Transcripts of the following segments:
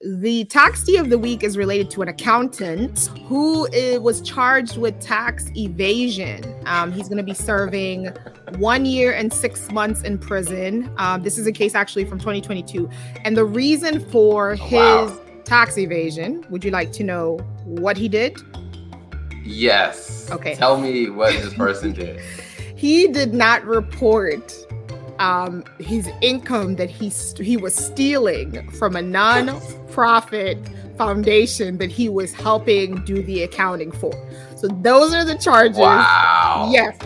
The tax of the week is related to an accountant who was charged with tax evasion. He's going to be serving 1 year and 6 months in prison. This is a case actually from 2022. And the reason for his tax evasion, would you like to know what he did? Yes. Okay. Tell me what this person did. He did not report his income that he was stealing from a non-profit foundation that he was helping do the accounting for. So those are the charges. Wow. Yes.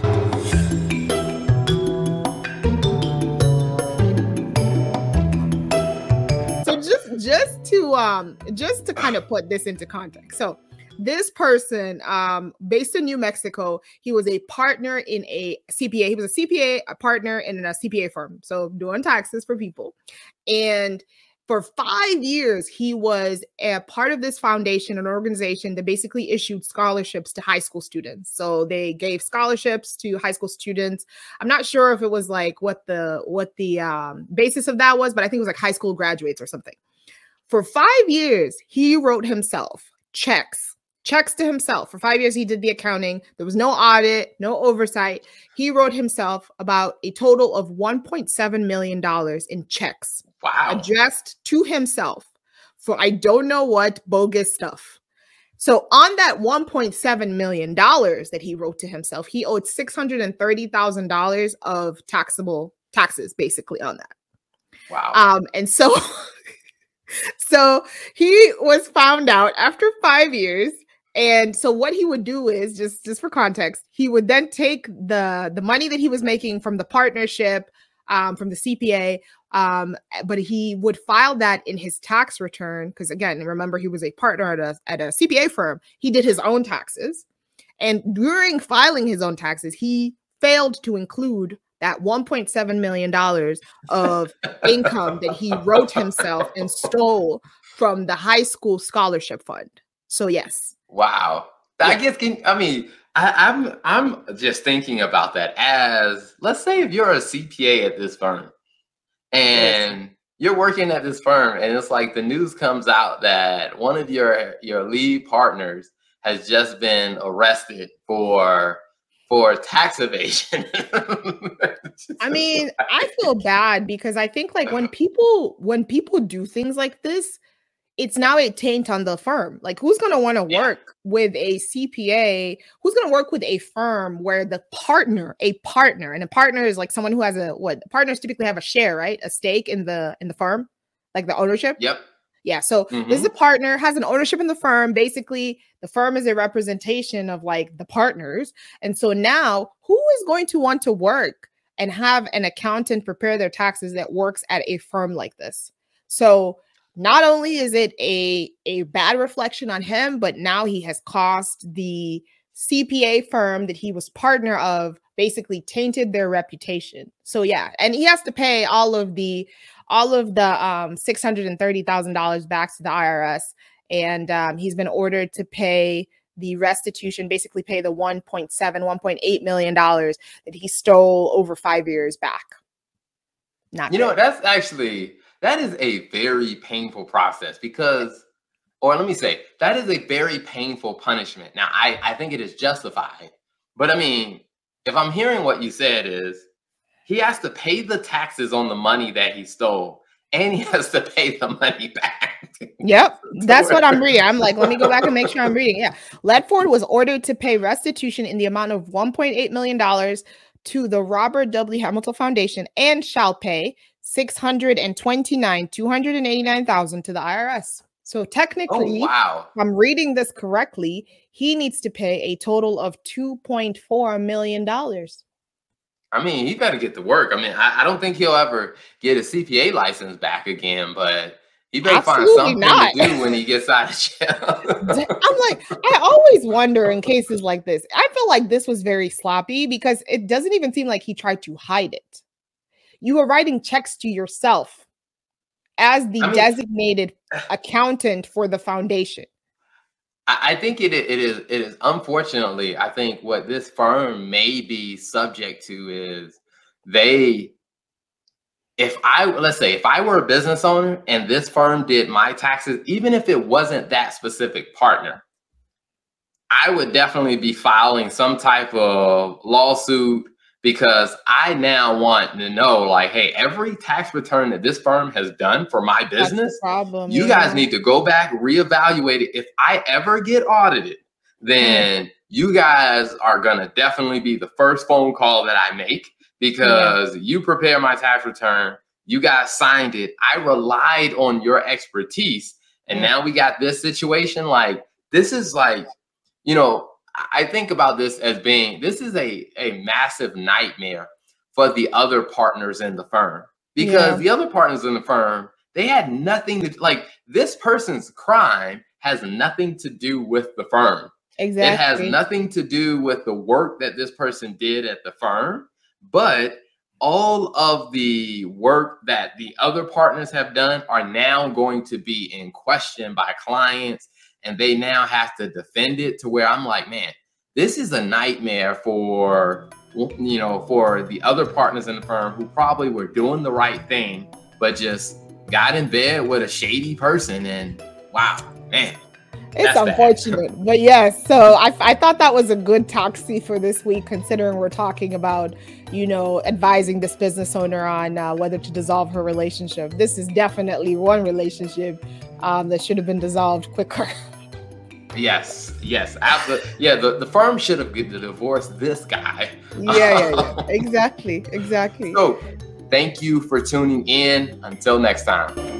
So just to kind of put this into context. So this person, based in New Mexico, he was a partner in a CPA. He was a CPA, a partner in a CPA firm. So doing taxes for people. And for 5 years, he was a part of this foundation, an organization that basically issued scholarships to high school students. So they gave scholarships to high school students. I'm not sure if it was like what the basis of that was, but I think it was like high school graduates or something. For 5 years, he wrote himself checks to himself. For 5 years, he did the accounting. There was no audit, no oversight. He wrote himself about a total of $1.7 million in checks. Wow. Addressed to himself for I don't know what bogus stuff. So on that $1.7 million that he wrote to himself, he owed $630,000 of taxes basically on that. Wow. And so... So he was found out after 5 years. And so what he would do is just for context, he would then take the money that he was making from the partnership, from the CPA. But he would file that in his tax return. Because again, remember, he was a partner at a CPA firm. He did his own taxes. And during filing his own taxes, he failed to include that $1.7 million of income that he wrote himself and stole from the high school scholarship fund. So yes. Wow. I guess I'm just thinking about that as, let's say if you're a CPA at this firm and you're working at this firm and it's like the news comes out that one of your lead partners has just been arrested for tax evasion. I mean, I feel bad because I think like when people do things like this, it's now a taint on the firm. Like who's going to want to work with a CPA? Who's going to work with a firm where the partner, and a partner is like someone who has partners typically have a share, right? A stake in the firm, like the ownership. Yep. Yeah. So this is a partner, has an ownership in the firm. Basically, the firm is a representation of like the partners. And so now who is going to want to work and have an accountant prepare their taxes that works at a firm like this? So not only is it a bad reflection on him, but now he has cost the CPA firm that he was partner of, basically tainted their reputation. So yeah, and he has to pay all of the $630,000 back to the IRS, and he's been ordered to pay the restitution, basically pay the $1.8 million that he stole over 5 years back. That's actually, that is a very painful process because, or let me say, that is a very painful punishment. Now, I think it is justified, but I mean, if I'm hearing what you said is, he has to pay the taxes on the money that he stole, and he has to pay the money back. Yep, that's what I'm reading. I'm like, let me go back and make sure I'm reading. Yeah, Ledford was ordered to pay restitution in the amount of $1.8 million to the Robert W. Hamilton Foundation and shall pay $289,000 to the IRS. So technically, if I'm reading this correctly, he needs to pay a total of $2.4 million. I mean, he better get to work. I mean, I don't think he'll ever get a CPA license back again, but he better find something to do when he gets out of jail. I'm like, I always wonder in cases like this. I feel like this was very sloppy because it doesn't even seem like he tried to hide it. You were writing checks to yourself as the designated accountant for the foundation. I think it is unfortunately, I think what this firm may be subject to is they Let's say if I were a business owner and this firm did my taxes, even if it wasn't that specific partner, I would definitely be filing some type of lawsuit, because I now want to know, like, hey, every tax return that this firm has done for my business, you guys need to go back, reevaluate it. If I ever get audited, then you guys are going to definitely be the first phone call that I make, because you prepare my tax return, you guys signed it, I relied on your expertise, and now we got this situation. Like, this is like, you know, I think about this as being, this is a massive nightmare for the other partners in the firm, because the other partners in the firm, they had nothing to, like, this person's crime has nothing to do with the firm. Exactly. It has nothing to do with the work that this person did at the firm, but all of the work that the other partners have done are now going to be in question by clients. And they now have to defend it, to where I'm like, man, this is a nightmare for, you know, for the other partners in the firm who probably were doing the right thing, but just got in bed with a shady person. And wow, man, it's unfortunate. But yes, so I thought that was a good toxic for this week, considering we're talking about, you know, advising this business owner on whether to dissolve her relationship. This is definitely one relationship that should have been dissolved quicker. Yes, absolutely. Yeah, the firm should have divorced this guy. Yeah, exactly. So thank you for tuning in. Until next time.